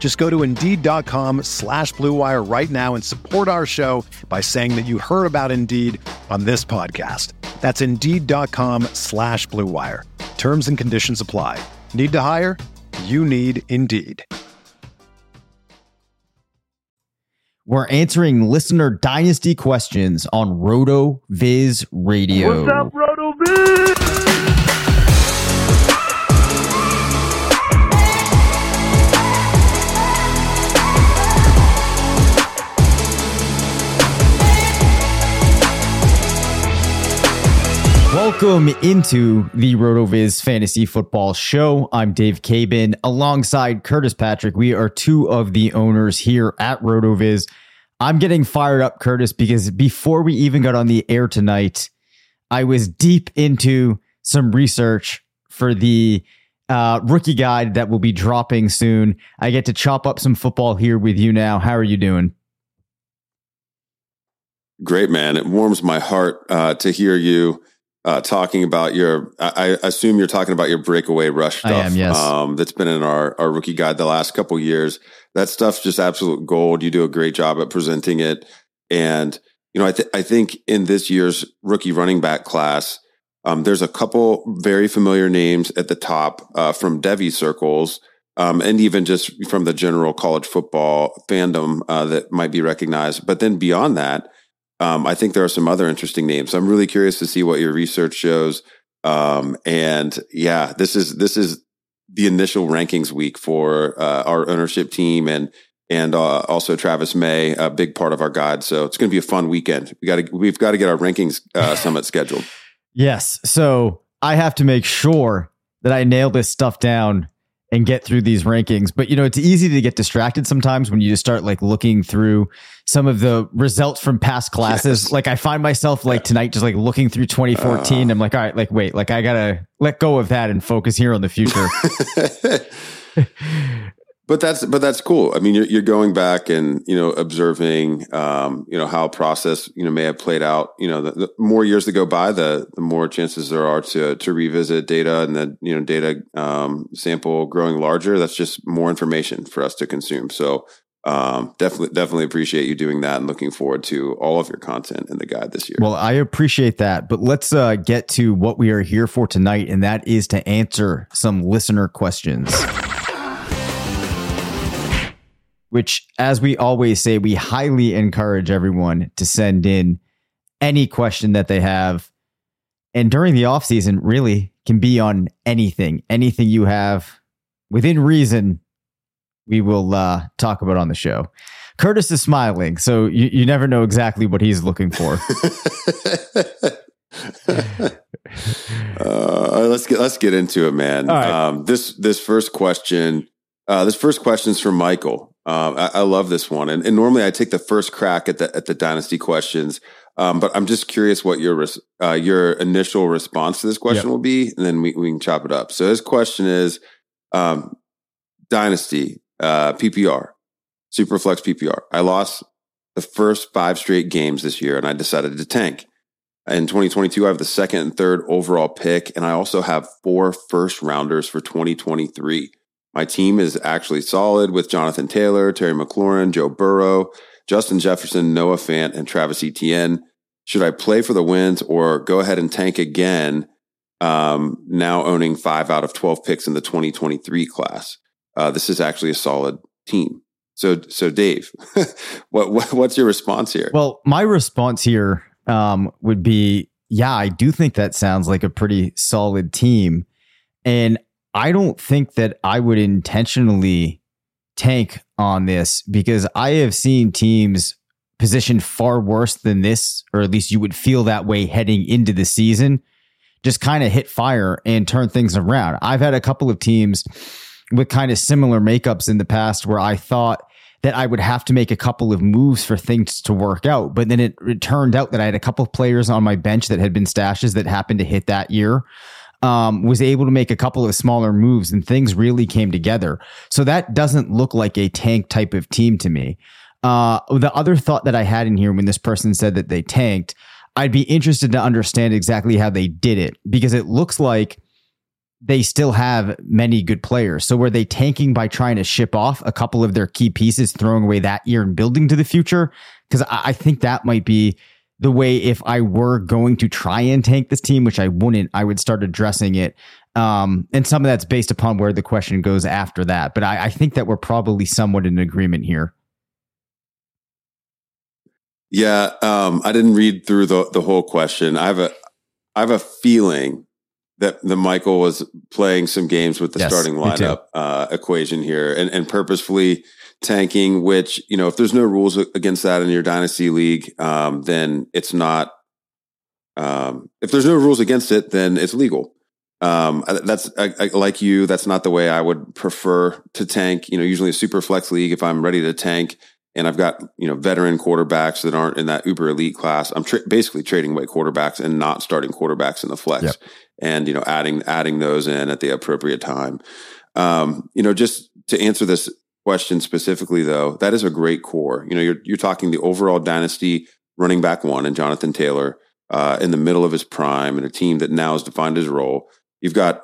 Just go to Indeed.com/Blue Wire right now and support our show by saying that you heard about Indeed on this podcast. That's Indeed.com/Blue Wire. Terms and conditions apply. Need to hire? You need Indeed. We're answering listener dynasty questions on RotoViz Radio. What's up, RotoViz? Welcome into the RotoViz Fantasy Football Show. I'm Dave Caban alongside Curtis Patrick. We are two of the owners here at RotoViz. I'm getting fired up, Curtis, because before we even got on the air tonight, I was deep into some research for the rookie guide that will be dropping soon. I get to chop up some football here with you now. How are you doing? Great, man. It warms my heart to hear you talking about your, I assume you're talking about your breakaway rush stuff. I am, yes. That's been in our rookie guide the last couple years. That stuff's just absolute gold. You do a great job at presenting it. And, you know, I think in this year's rookie running back class, there's a couple very familiar names at the top from Devy circles and even just from the general college football fandom that might be recognized. But then beyond that, I think there are some other interesting names. I'm really curious to see what your research shows. And yeah, this is the initial rankings week for our ownership team and also Travis May, a big part of our guide. So it's going to be a fun weekend. We've got to get our rankings summit scheduled. Yes. So I have to make sure that I nail this stuff down and get through these rankings. But, you know, it's easy to get distracted sometimes when you just start like looking through some of the results from past classes. Yes. Like I find myself like tonight, just like looking through 2014. I'm like, all right, like, wait, like I got to let go of that and focus here on the future. But that's cool. I mean, you're going back and, you know, observing, you know, how process, you know, may have played out. You know, the more years that go by, the more chances there are to revisit data and the, you know, data sample growing larger. That's just more information for us to consume. So definitely appreciate you doing that and looking forward to all of your content in the guide this year. Well, I appreciate that, but let's get to what we are here for tonight. And that is to answer some listener questions. Which, as we always say, we highly encourage everyone to send in any question that they have. And during the offseason, really can be on anything. Anything you have within reason, we will talk about on the show. Curtis is smiling, so you never know exactly what he's looking for. Let's get into it, man. All right. This first question is from Michael. I love this one. And normally I take the first crack at the dynasty questions. But I'm just curious what your initial response to this question will be. And then we can chop it up. So his question is, dynasty, PPR, Superflex PPR. I lost the first 5 straight games this year and I decided to tank. In 2022, I have the second and third overall pick. And I also have 4 first rounders for 2023. My team is actually solid with Jonathan Taylor, Terry McLaurin, Joe Burrow, Justin Jefferson, Noah Fant, and Travis Etienne. Should I play for the wins or go ahead and tank again? Now owning 5 out of 12 picks in the 2023 class. This is actually a solid team. So Dave, what's your response here? Well, my response here would be yeah, I do think that sounds like a pretty solid team. And I don't think that I would intentionally tank on this, because I have seen teams positioned far worse than this, or at least you would feel that way heading into the season, just kind of hit fire and turn things around. I've had a couple of teams with kind of similar makeups in the past where I thought that I would have to make a couple of moves for things to work out. But then it turned out that I had a couple of players on my bench that had been stashes that happened to hit that year. Was able to make a couple of smaller moves and things really came together. So that doesn't look like a tank type of team to me. The other thought that I had in here when this person said that they tanked, I'd be interested to understand exactly how they did it, because it looks like they still have many good players. So were they tanking by trying to ship off a couple of their key pieces, throwing away that year and building to the future? Because I think that might be the way. If I were going to try and tank this team, which I wouldn't, I would start addressing it. And some of that's based upon where the question goes after that. But I think that we're probably somewhat in agreement here. Yeah. I didn't read through the whole question. I have a feeling that the Michael was playing some games with the starting lineup equation here and purposefully tanking, which, you know, if there's no rules against that in your dynasty league, then it's not, if there's no rules against it, then it's legal. That's like you, that's not the way I would prefer to tank. You know, usually a super flex league, if I'm ready to tank and I've got, you know, veteran quarterbacks that aren't in that uber elite class, I'm basically trading away quarterbacks and not starting quarterbacks in the flex. Yep. And, you know, adding those in at the appropriate time. You know, just to answer this question specifically, though, that is a great core. You know, you're talking the overall dynasty running back one and Jonathan Taylor in the middle of his prime, and a team that now has defined his role. You've got,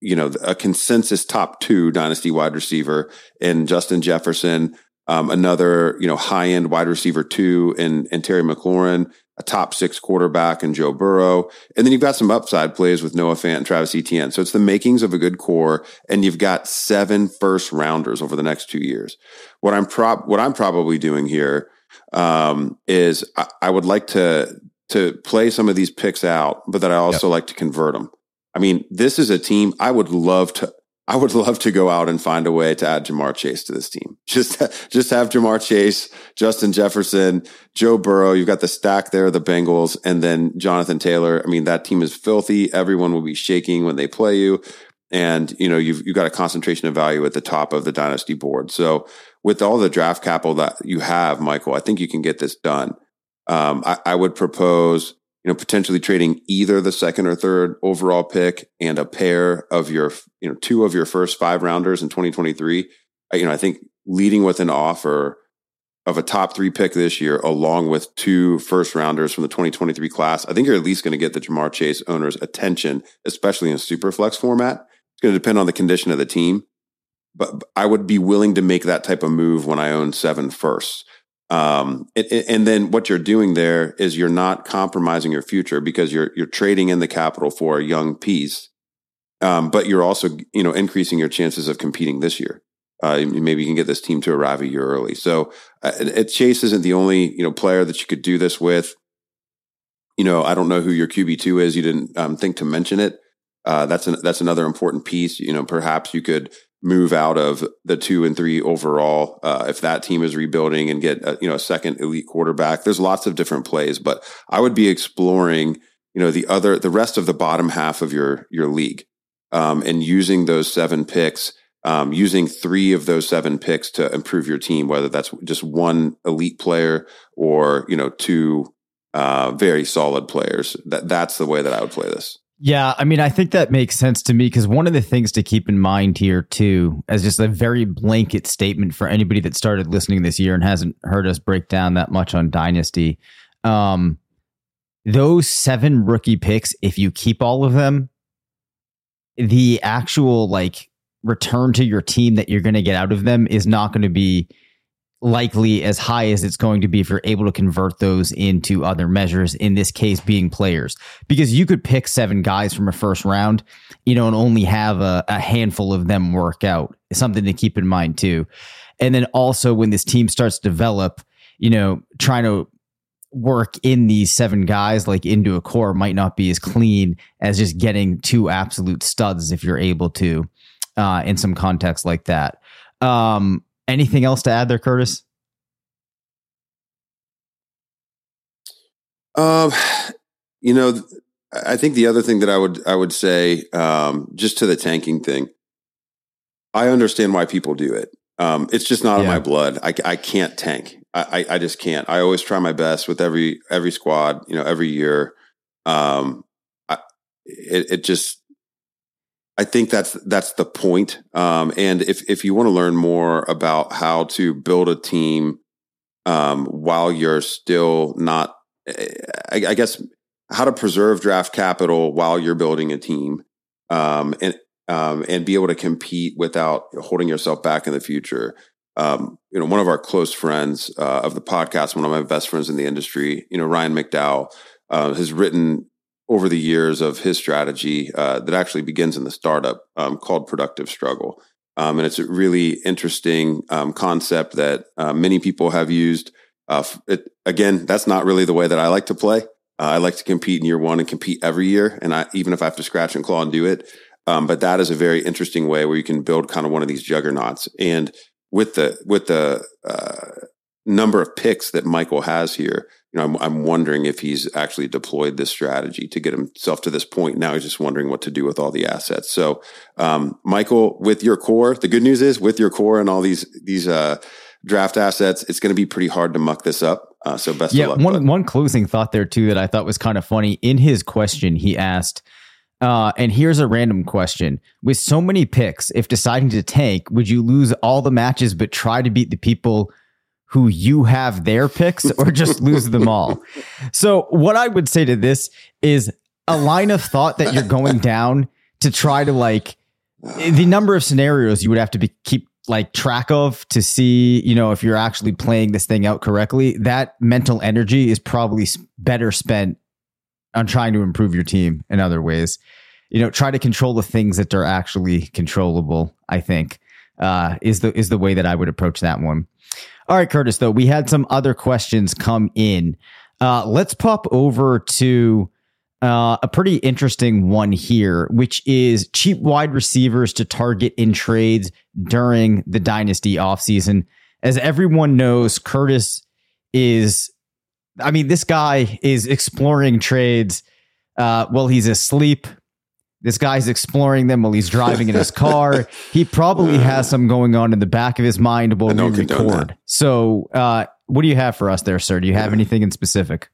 you know, a consensus top two dynasty wide receiver in Justin Jefferson, another, you know, high end wide receiver two and Terry McLaurin, a top six quarterback in Joe Burrow. And then you've got some upside plays with Noah Fant and Travis Etienne. So it's the makings of a good core, and you've got 7 first rounders over the next 2 years. What I'm probably doing here is I would like to play some of these picks out, but that I also like to convert them. I mean, this is a team I would love to go out and find a way to add Jamar Chase to this team. Just have Jamar Chase, Justin Jefferson, Joe Burrow. You've got the stack there, the Bengals, and then Jonathan Taylor. I mean, that team is filthy. Everyone will be shaking when they play you. And, you know, you've got a concentration of value at the top of the dynasty board. So with all the draft capital that you have, Michael, I think you can get this done. I would propose, you know, potentially trading either the second or third overall pick and a pair of your, you know, 2 of your first 5 rounders in 2023. You know, I think leading with an offer of a top 3 pick this year, along with 2 first rounders from the 2023 class, I think you're at least going to get the Jamar Chase owner's attention, especially in super flex format. It's going to depend on the condition of the team, but I would be willing to make that type of move when I own 7 firsts. And then what you're doing there is you're not compromising your future, because you're trading in the capital for a young piece, but you're also, you know, increasing your chances of competing this year. Maybe you can get this team to arrive a year early. So Chase isn't the only, you know, player that you could do this with. You know, I don't know who your QB2 is. You didn't think to mention it. That's another important piece. You know, perhaps you could move out of the 2 and 3 overall if that team is rebuilding and get a second elite quarterback. There's lots of different plays, but I would be exploring, you know, the rest of the bottom half of your league, and using those 7 picks, using 3 of those 7 picks to improve your team, whether that's just 1 elite player or, you know, 2 very solid players. That's the way that I would play this. Yeah, I mean, I think that makes sense to me, because one of the things to keep in mind here, too, as just a very blanket statement for anybody that started listening this year and hasn't heard us break down that much on Dynasty, those 7 rookie picks, if you keep all of them, the actual like return to your team that you're going to get out of them is not going to be likely as high as it's going to be if you're able to convert those into other measures, in this case being players, because you could pick 7 guys from a first round, you know, and only have a handful of them work out. It's something to keep in mind too. And then also when this team starts to develop, you know, trying to work in these seven guys, like into a core, might not be as clean as just getting two absolute studs if you're able to in some context like that. Anything else to add there, Curtis? I think the other thing that I would say, just to the tanking thing, I understand why people do it. It's just not in my blood. I can't tank. I just can't. I always try my best with every squad, every year. I think that's the point. And if you want to learn more about how to build a team, while you're still not, I guess, how to preserve draft capital while you're building a team, and be able to compete without holding yourself back in the future. One of our close friends of the podcast, one of my best friends in the industry, Ryan McDowell, has written over the years of his strategy that actually begins in the startup, called Productive Struggle. And it's a really interesting concept that many people have used. Again, that's not really the way that I like to play. I like to compete in year one and compete every year. And even if I have to scratch and claw and do it, but that is a very interesting way where you can build kind of one of these juggernauts. And with the number of picks that Michael has here, I'm wondering if he's actually deployed this strategy to get himself to this point. Now he's just wondering what to do with all the assets. So, Michael, with your core, the good news is with your core and all these draft assets, it's going to be pretty hard to muck this up. So best of luck. One closing thought there too that I thought was kind of funny. In his question, he asked, and here's a random question. With so many picks, if deciding to tank, would you lose all the matches but try to beat the people who you have their picks, or just lose them all? So what I would say to this is a line of thought that you're going down to try to, like, the number of scenarios you would have to keep like track of to see, if you're actually playing this thing out correctly. That mental energy is probably better spent on trying to improve your team in other ways. Try to control the things that are actually controllable, I think, is the way that I would approach that one. All right, Curtis, though, we had some other questions come in. Let's pop over to a pretty interesting one here, which is cheap wide receivers to target in trades during the dynasty offseason. As everyone knows, Curtis this guy is exploring trades while he's asleep. This guy's exploring them while he's driving in his car. He probably has some going on in the back of his mind while we record. So what do you have for us there, sir? Do you have anything in specific?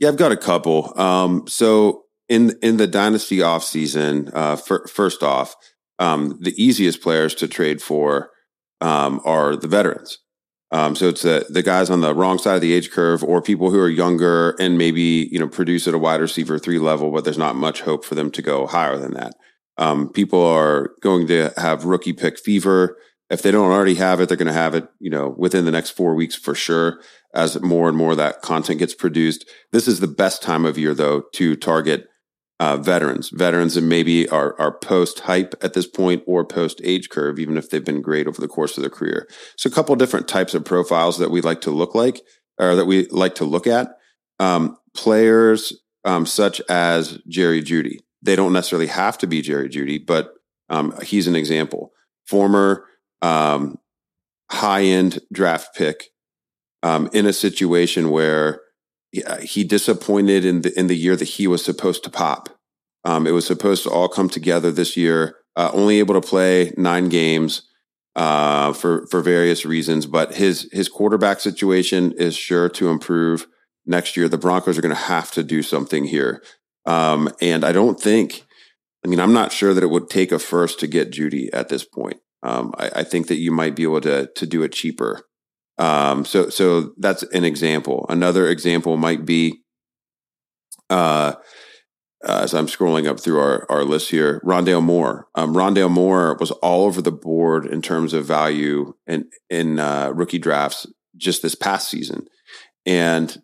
Yeah, I've got a couple. So in the dynasty offseason, first off, the easiest players to trade for are the veterans. So it's the guys on the wrong side of the age curve, or people who are younger and maybe, produce at a wide receiver 3 level, but there's not much hope for them to go higher than that. People are going to have rookie pick fever. If they don't already have it, they're going to have it, within the next 4 weeks for sure, as more and more of that content gets produced. This is the best time of year, though, to target veterans that maybe are post hype at this point, or post age curve, even if they've been great over the course of their career. So a couple different types of profiles that we like to look at. Players such as Jerry Judy. They don't necessarily have to be Jerry Judy, but he's an example. Former high-end draft pick in a situation where he disappointed in the year that he was supposed to pop. It was supposed to all come together this year. Only able to play 9 games for various reasons, but his quarterback situation is sure to improve next year. The Broncos are going to have to do something here, and I'm not sure that it would take a first to get Judy at this point. I think that you might be able to do it cheaper. So that's an example. Another example might be, as I'm scrolling up through our list here, Rondale Moore. Rondale Moore was all over the board in terms of value in rookie drafts just this past season. And,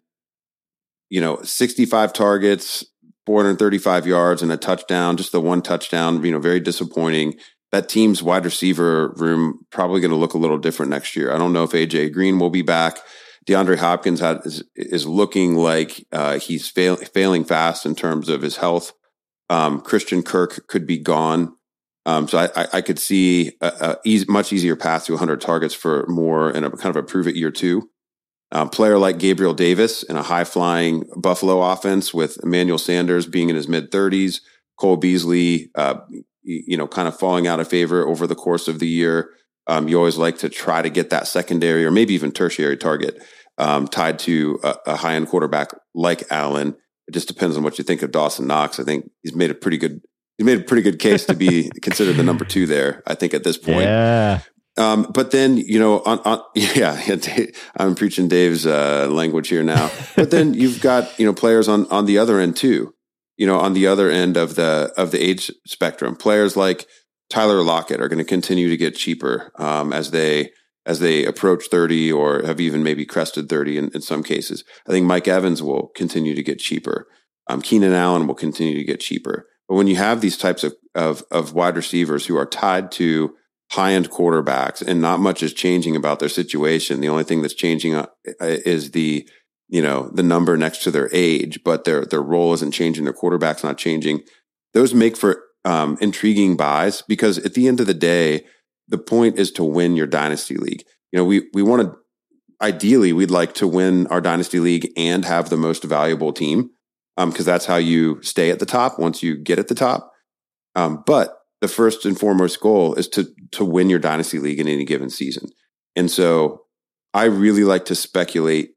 65 targets, 435 yards and a touchdown, just the one touchdown, very disappointing. That team's wide receiver room probably going to look a little different next year. I don't know if AJ Green will be back. DeAndre Hopkins is looking like he's failing fast in terms of his health. Christian Kirk could be gone. So I could see a much easier path to 100 targets for Moore in a kind of a prove it year two. Player like Gabriel Davis in a high flying Buffalo offense with Emmanuel Sanders being in his mid 30s, Cole Beasley, kind of falling out of favor over the course of the year. You always like to try to get that secondary or maybe even tertiary target tied to a high end quarterback like Allen. It just depends on what you think of Dawson Knox. I think he's made a pretty good case to be considered the number two there, I think, at this point. Yeah. But then, I'm preaching Dave's language here now. But then you've got, players on the other end too, on the other end of the age spectrum. Players like Tyler Lockett are going to continue to get cheaper as they approach 30 or have even maybe crested 30 in some cases. I think Mike Evans will continue to get cheaper. Keenan Allen will continue to get cheaper. But when you have these types of wide receivers who are tied to high-end quarterbacks and not much is changing about their situation, the only thing that's changing is the number next to their age, but their role isn't changing, their quarterback's not changing. Those make for intriguing buys because at the end of the day, the point is to win your dynasty league. We want to, ideally, we'd like to win our dynasty league and have the most valuable team. Because that's how you stay at the top once you get at the top. But the first and foremost goal is to win your dynasty league in any given season. And so I really like to speculate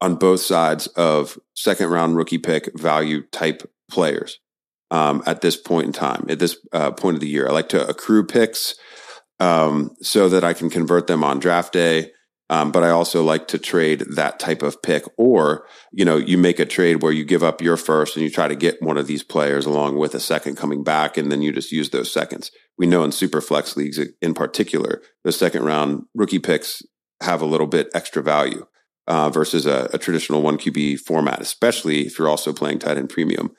on both sides of second round rookie pick value type players at this point in time, at this point of the year. I like to accrue picks so that I can convert them on draft day. But I also like to trade that type of pick, or, you make a trade where you give up your first and you try to get one of these players along with a second coming back, and then you just use those seconds. We know in super flex leagues in particular, the second round rookie picks have a little bit extra value versus a traditional 1QB format, especially if you're also playing tight end premium.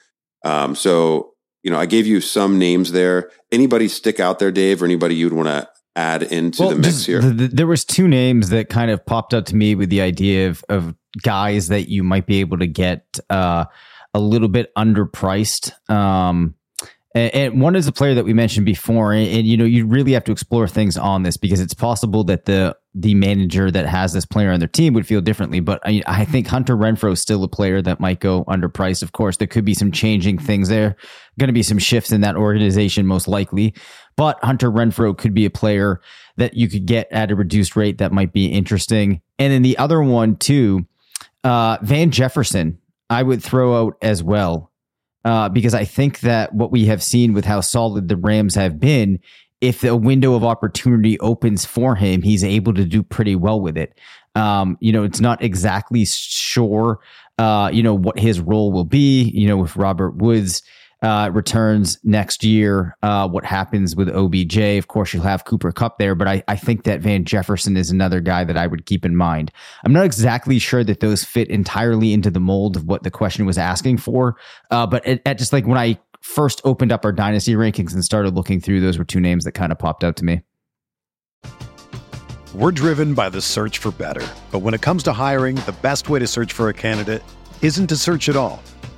So, I gave you some names there. Anybody stick out there, Dave, or anybody you'd want to add into the mix here? There was two names that kind of popped up to me with the idea of guys that you might be able to get a little bit underpriced. And one is a player that we mentioned before. And you really have to explore things on this because it's possible that the manager that has this player on their team would feel differently. But I think Hunter Renfro is still a player that might go underpriced. Of course, there could be some changing things there. Going to be some shifts in that organization, most likely. But Hunter Renfro could be a player that you could get at a reduced rate that might be interesting. And then the other one too, Van Jefferson, I would throw out as well. Because I think that what we have seen with how solid the Rams have been, if the window of opportunity opens for him, he's able to do pretty well with it. It's not exactly sure, what his role will be, if Robert Woods returns next year, what happens with OBJ. Of course, you'll have Cooper Kupp there, but I think that Van Jefferson is another guy that I would keep in mind. I'm not exactly sure that those fit entirely into the mold of what the question was asking for, but at just like when I first opened up our dynasty rankings and started looking through, those were two names that kind of popped out to me. We're driven by the search for better, but when it comes to hiring, the best way to search for a candidate isn't to search at all.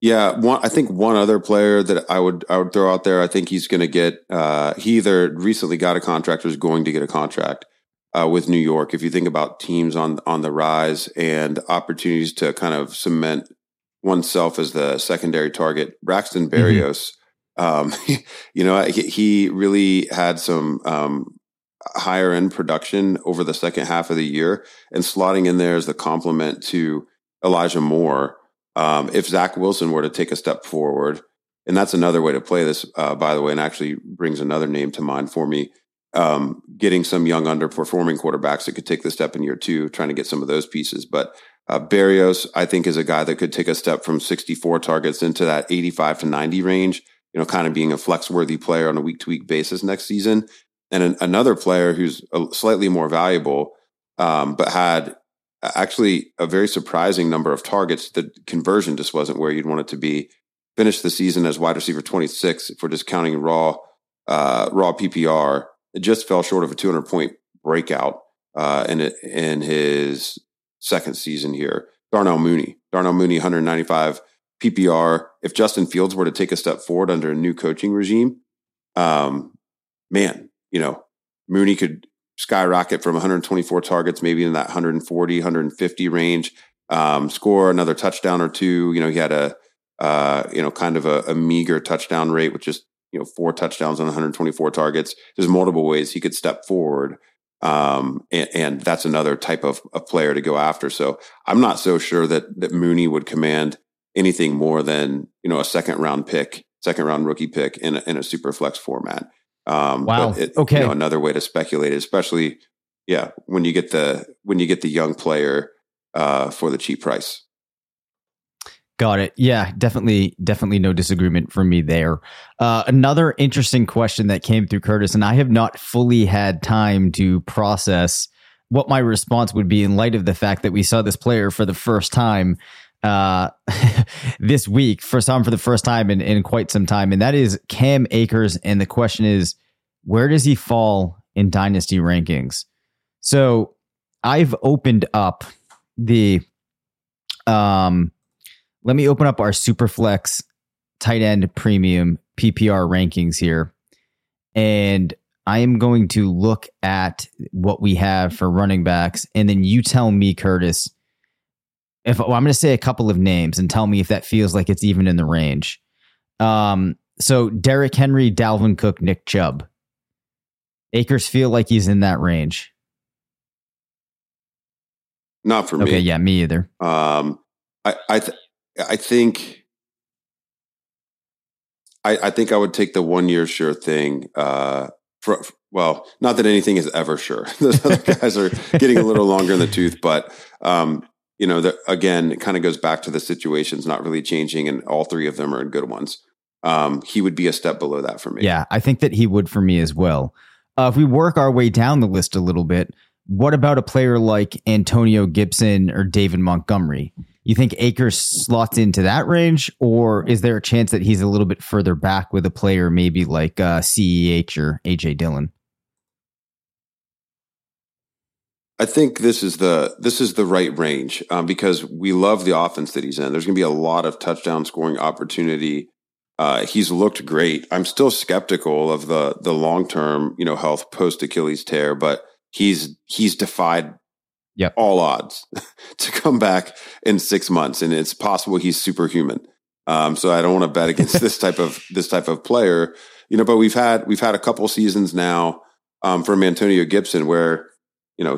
Yeah, I think one other player that I would throw out there, I think he's going to get, he either recently got a contract or is going to get a contract with New York. If you think about teams on the rise and opportunities to kind of cement oneself as the secondary target, Braxton Berrios, he really had some higher end production over the second half of the year, and slotting in there as the complement to Elijah Moore. If Zach Wilson were to take a step forward, and that's another way to play this, by the way, and actually brings another name to mind for me, getting some young underperforming quarterbacks that could take the step in year two, trying to get some of those pieces. But Berrios, I think, is a guy that could take a step from 64 targets into that 85 to 90 range, kind of being a flex-worthy player on a week-to-week basis next season. And another player who's slightly more valuable, but had actually a very surprising number of targets. The conversion just wasn't where you'd want it to be. Finished the season as wide receiver 26, if we're just counting raw PPR. It just fell short of a 200-point breakout in his second season here. Darnell Mooney, 195 PPR. If Justin Fields were to take a step forward under a new coaching regime, Mooney could skyrocket from 124 targets, maybe in that 140, 150 range, score another touchdown or two. He had a meager touchdown rate with just, four touchdowns on 124 targets. There's multiple ways he could step forward. And that's another type of player to go after. So I'm not so sure that Mooney would command anything more than, a second round rookie pick in a super flex format. Wow. But okay. Another way to speculate, especially, when you get the young player for the cheap price. Got it. Yeah, definitely no disagreement from me there. Another interesting question that came through, Curtis, and I have not fully had time to process what my response would be in light of the fact that we saw this player for the first time this week, for the first time in quite some time, and that is Cam Akers. And the question is, where does he fall in dynasty rankings? So I've opened up our Superflex tight end premium PPR rankings here, and I am going to look at what we have for running backs, and then you tell me, Curtis, I'm going to say a couple of names and tell me if that feels like it's even in the range. So Derrick Henry, Dalvin Cook, Nick Chubb. Akers feel like he's in that range. Not for me. Okay, yeah, me either. I think I would take the 1 year sure thing. Not that anything is ever sure. Those other guys are getting a little longer in the tooth, but. Again, it kind of goes back to the situation's not really changing, and all three of them are good ones. He would be a step below that for me. Yeah, I think that he would for me as well. If we work our way down the list a little bit, what about a player like Antonio Gibson or David Montgomery? You think Akers slots into that range, or is there a chance that he's a little bit further back with a player maybe like CEH or AJ Dillon? I think this is the right range because we love the offense that he's in. There's going to be a lot of touchdown scoring opportunity. He's looked great. I'm still skeptical of the long-term, health post Achilles tear, but he's defied all odds to come back in 6 months, and it's possible he's superhuman. So I don't want to bet against this type of player, But we've had a couple seasons now from Antonio Gibson where.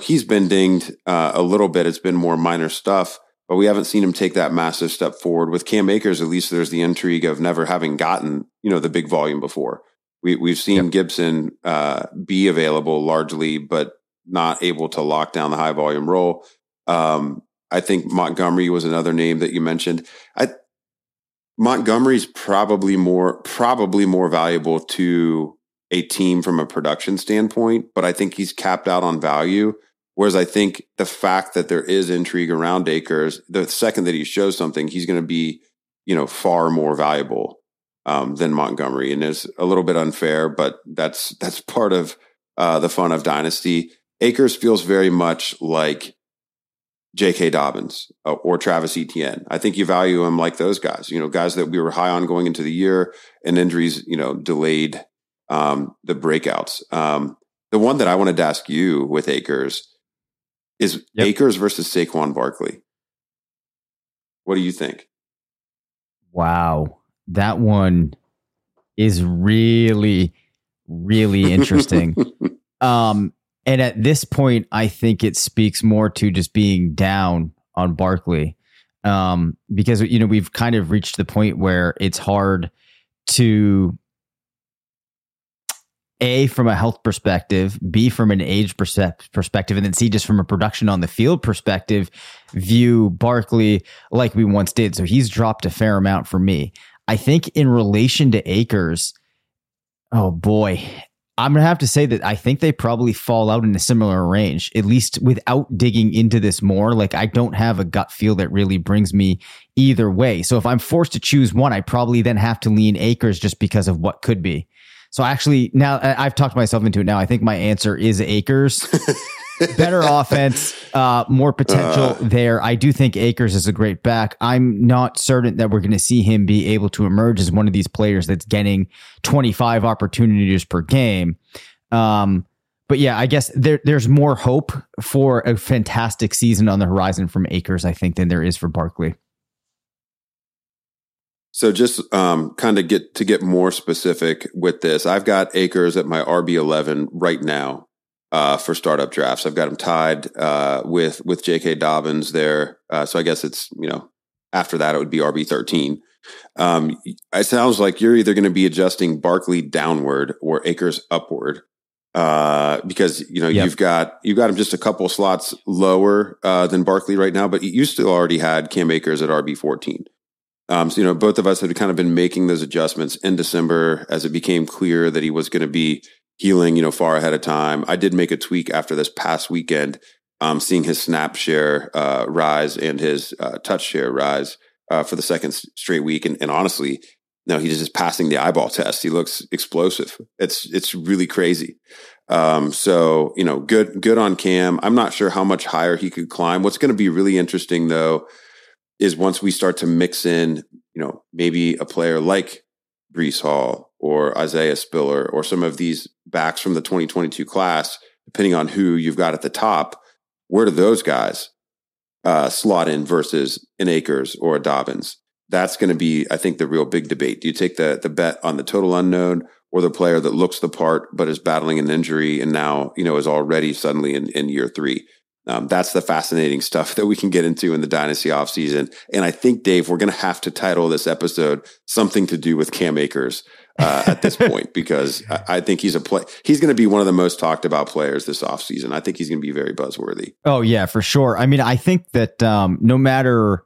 He's been dinged a little bit. It's been more minor stuff, but we haven't seen him take that massive step forward. With Cam Akers, at least there's the intrigue of never having gotten, the big volume before. We've seen Gibson be available largely, but not able to lock down the high volume role. I think Montgomery was another name that you mentioned. Montgomery's probably more valuable to a team from a production standpoint, but I think he's capped out on value. Whereas I think the fact that there is intrigue around Akers, the second that he shows something, he's going to be, far more valuable than Montgomery. And it's a little bit unfair, but that's part of the fun of Dynasty. Akers feels very much like J.K. Dobbins or Travis Etienne. I think you value him like those guys, guys that we were high on going into the year, and injuries, delayed the breakouts. The one that I wanted to ask you with Akers is Akers versus Saquon Barkley. What do you think? Wow. That one is really, really interesting. And at this point, I think it speaks more to just being down on Barkley, because, we've kind of reached the point where it's hard to, A, from a health perspective, B, from an age perspective, and then C, just from a production on the field perspective, view Barkley like we once did. So he's dropped a fair amount for me. I think in relation to Akers, oh boy, I'm going to have to say that I think they probably fall out in a similar range, at least without digging into this more. Like, I don't have a gut feel that really brings me either way. So if I'm forced to choose one, I probably then have to lean Akers just because of what could be. So actually, now I've talked myself into it now. I think my answer is Akers. Better offense, more potential there. I do think Akers is a great back. I'm not certain that we're going to see him be able to emerge as one of these players that's getting 25 opportunities per game. But yeah, I guess there's more hope for a fantastic season on the horizon from Akers, I think, than there is for Barkley. So just kind of get more specific with this, I've got Akers at my RB11 right now for startup drafts. I've got him tied with J.K. Dobbins there. So I guess it's, after that, it would be RB13. It sounds like you're either going to be adjusting Barkley downward or Akers upward because, you've got him just a couple slots lower than Barkley right now, but you still already had Cam Akers at RB14. So, both of us had kind of been making those adjustments in December as it became clear that he was going to be healing, far ahead of time. I did make a tweak after this past weekend, seeing his snap share rise and his touch share rise for the second straight week. And honestly, now he's just passing the eyeball test. He looks explosive. It's really crazy. So, good on Cam. I'm not sure how much higher he could climb. What's going to be really interesting, though, is once we start to mix in, maybe a player like Breece Hall or Isaiah Spiller or some of these backs from the 2022 class, depending on who you've got at the top, where do those guys slot in versus an Akers or a Dobbins? That's going to be, I think, the real big debate. Do you take the bet on the total unknown or the player that looks the part but is battling an injury and now, is already suddenly in year three? That's the fascinating stuff that we can get into in the Dynasty offseason. And I think, Dave, we're going to have to title this episode something to do with Cam Akers at this point, because I think he's going to be one of the most talked about players this offseason. I think he's going to be very buzzworthy. Oh, yeah, for sure. I mean, I think that no matter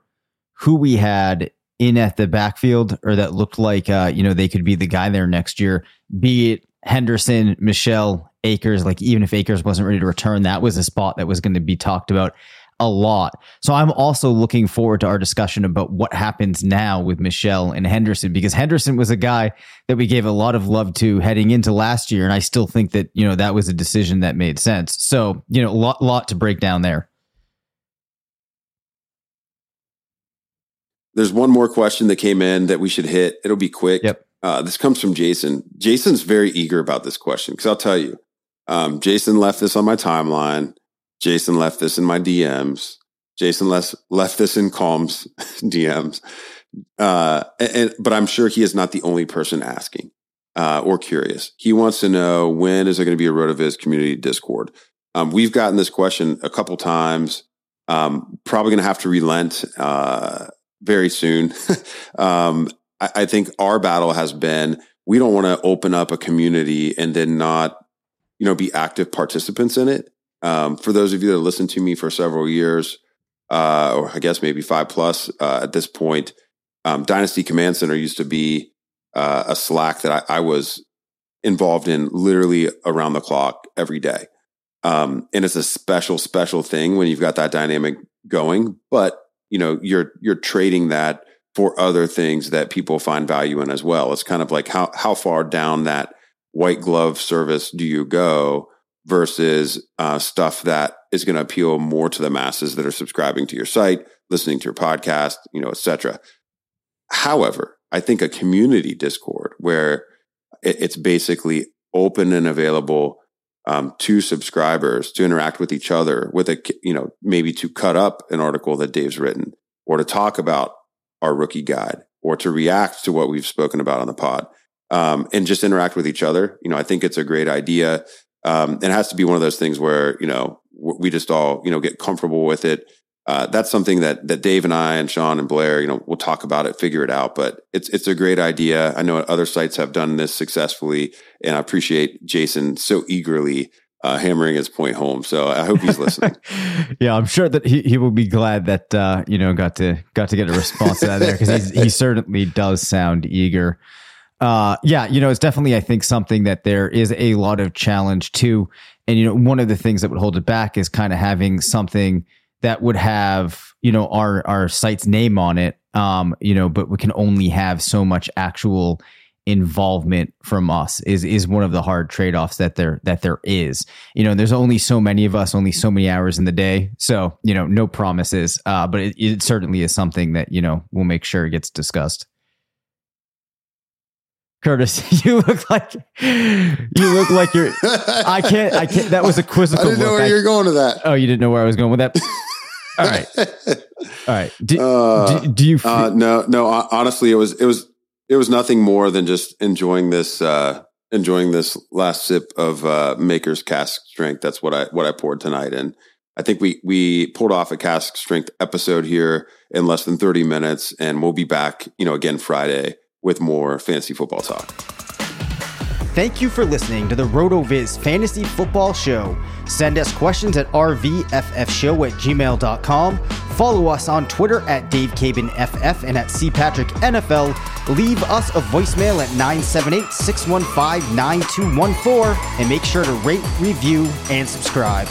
who we had in at the backfield or that looked like, they could be the guy there next year, be it Henderson, Michelle, Akers, like even if Akers wasn't ready to return, that was a spot that was going to be talked about a lot. So I'm also looking forward to our discussion about what happens now with Michelle and Henderson, because Henderson was a guy that we gave a lot of love to heading into last year. And I still think that, that was a decision that made sense. So, a lot to break down there. There's one more question that came in that we should hit. It'll be quick. Yep. This comes from Jason. Jason's very eager about this question because I'll tell you, Jason left this on my timeline. Jason left this in my DMs. Jason left this in Calm's DMs. But I'm sure he is not the only person asking or curious. He wants to know, when is there going to be a RotoViz community Discord? We've gotten this question a couple times. Probably going to have to relent very soon. I think our battle has been, we don't want to open up a community and then not, be active participants in it. For those of you that listen to me for several years, or I guess maybe five plus at this point. Dynasty Command Center used to be a Slack that I was involved in literally around the clock every day. And it's a special, special thing when you've got that dynamic going, but you know, you're trading that for other things that people find value in as well. It's kind of like how far down that white glove service do you go versus stuff that is going to appeal more to the masses that are subscribing to your site, listening to your podcast, you know, et cetera. However, I think a community Discord where it's basically open and available to subscribers to interact with each other with a, you know, maybe to cut up an article that Dave's written or to talk about our rookie guide or to react to what we've spoken about on the pod and just interact with each other. You know, I think it's a great idea. It has to be one of those things where, you know, we just all, you know, get comfortable with it. That's something that Dave and I and Sean and Blair, you know, we'll talk about it, figure it out, but it's a great idea. I know other sites have done this successfully, and I appreciate Jason so eagerly hammering his point home. So I hope he's listening. Yeah, I'm sure that he will be glad that you know, got to get a response out of there, because he certainly does sound eager. Yeah, you know, it's definitely, I think, something that there is a lot of challenge to, and you know, one of the things that would hold it back is kind of having something that would have, you know, our site's name on it, you know, but we can only have so much actual involvement from us is one of the hard trade-offs that there is. You know, there's only so many of us, only so many hours in the day. So, you know, no promises, but it certainly is something that, you know, we'll make sure it gets discussed. Curtis, you look like you're, I can't, that was a quizzical look. I didn't know where you were going with that. Oh, you didn't know where I was going with that? All right. All right. Do you? No, honestly, it was nothing more than just enjoying this last sip of Maker's cask strength. That's what I poured tonight. And I think we pulled off a cask strength episode here in less than 30 minutes, and we'll be back, you know, again, Friday, with more fantasy football talk. Thank you for listening to the RotoViz Fantasy Football Show. Send us questions at rvffshow@gmail.com. Follow us on Twitter at Dave Caban FF and at @CPatrickNFL. Leave us a voicemail at 978-615-9214. And make sure to rate, review, and subscribe.